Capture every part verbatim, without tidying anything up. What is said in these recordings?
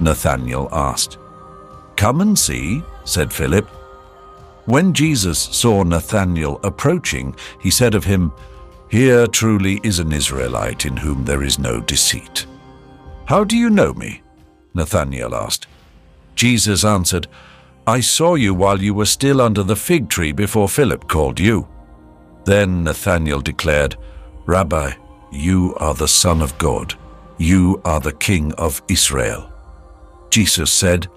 Nathanael asked. "Come and see," said Philip. When Jesus saw Nathanael approaching, he said of him, "Here truly is an Israelite in whom there is no deceit." "How do you know me?" Nathanael asked. Jesus answered, "I saw you while you were still under the fig tree before Philip called you." Then Nathanael declared, "Rabbi, you are the Son of God. You are the King of Israel." Jesus said,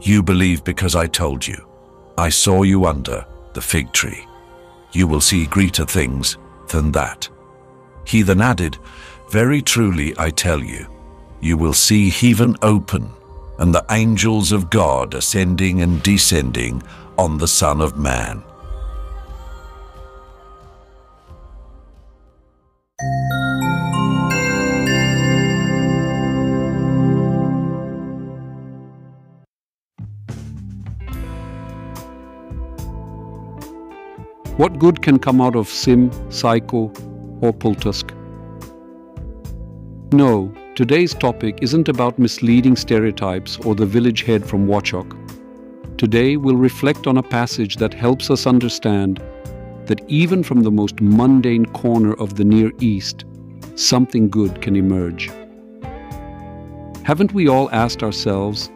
"You believe because I told you. I saw you under the fig tree. You will see greater things than that." He then added, "Very truly I tell you, you will see heaven open, and the angels of God ascending and descending on the Son of Man." What good can come out of Pcim, Cycow, or Pultusk? No, today's topic isn't about misleading stereotypes or the village head from Wachock. Today we'll reflect on a passage that helps us understand that even from the most mundane corner of the Near East, something good can emerge. Haven't we all asked ourselves,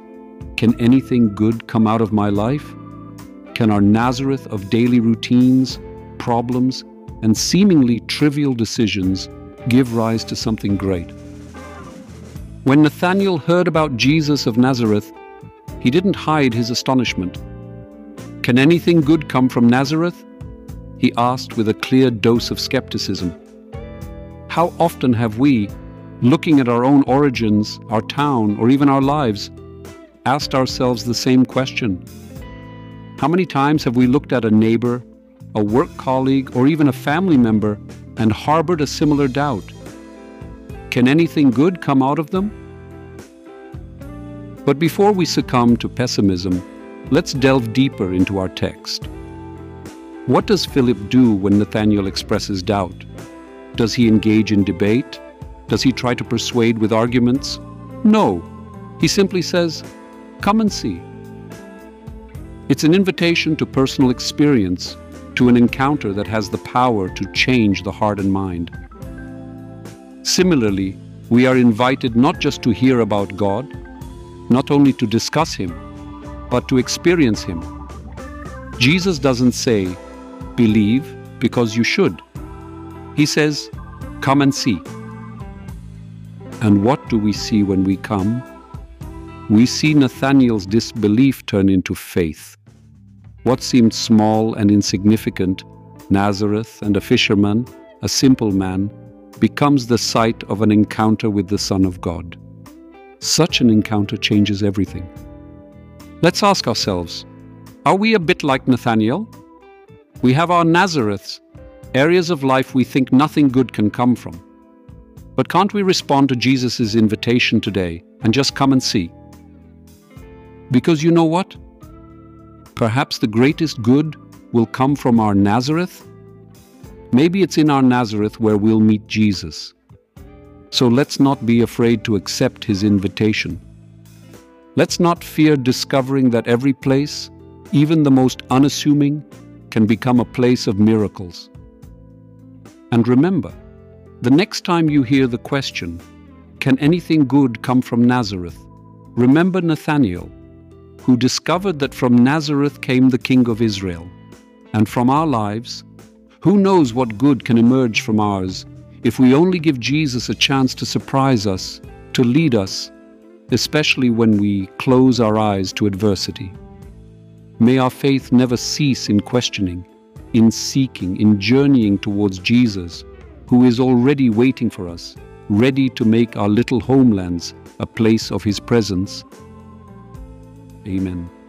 can anything good come out of my life? Can our Nazareth of daily routines, problems, and seemingly trivial decisions give rise to something great? When Nathanael heard about Jesus of Nazareth, he didn't hide his astonishment. "Can anything good come from Nazareth?" he asked with a clear dose of skepticism. How often have we, looking at our own origins, our town, or even our lives, asked ourselves the same question? How many times have we looked at a neighbor, a work colleague, or even a family member and harbored a similar doubt? Can anything good come out of them? But before we succumb to pessimism, let's delve deeper into our text. What does Philip do when Nathanael expresses doubt? Does he engage in debate? Does he try to persuade with arguments? No, he simply says, "Come and see." It's an invitation to personal experience, to an encounter that has the power to change the heart and mind. Similarly, we are invited not just to hear about God, not only to discuss Him, but to experience Him. Jesus doesn't say, "Believe because you should." He says, "Come and see." And what do we see when we come? We see Nathanael's disbelief turn into faith. What seemed small and insignificant, Nazareth and a fisherman, a simple man, becomes the site of an encounter with the Son of God. Such an encounter changes everything. Let's ask ourselves, are we a bit like Nathanael? We have our Nazareths, areas of life we think nothing good can come from. But can't we respond to Jesus' invitation today and just come and see? Because you know what? Perhaps the greatest good will come from our Nazareth. Maybe it's in our Nazareth where we'll meet Jesus. So let's not be afraid to accept His invitation. Let's not fear discovering that every place, even the most unassuming, can become a place of miracles. And remember, the next time you hear the question, "Can anything good come from Nazareth?" remember Nathanael, who discovered that from Nazareth came the King of Israel. And from our lives, who knows what good can emerge from ours if we only give Jesus a chance to surprise us, to lead us, especially when we close our eyes to adversity. May our faith never cease in questioning, in seeking, in journeying towards Jesus, who is already waiting for us, ready to make our little homelands a place of His presence, Amen.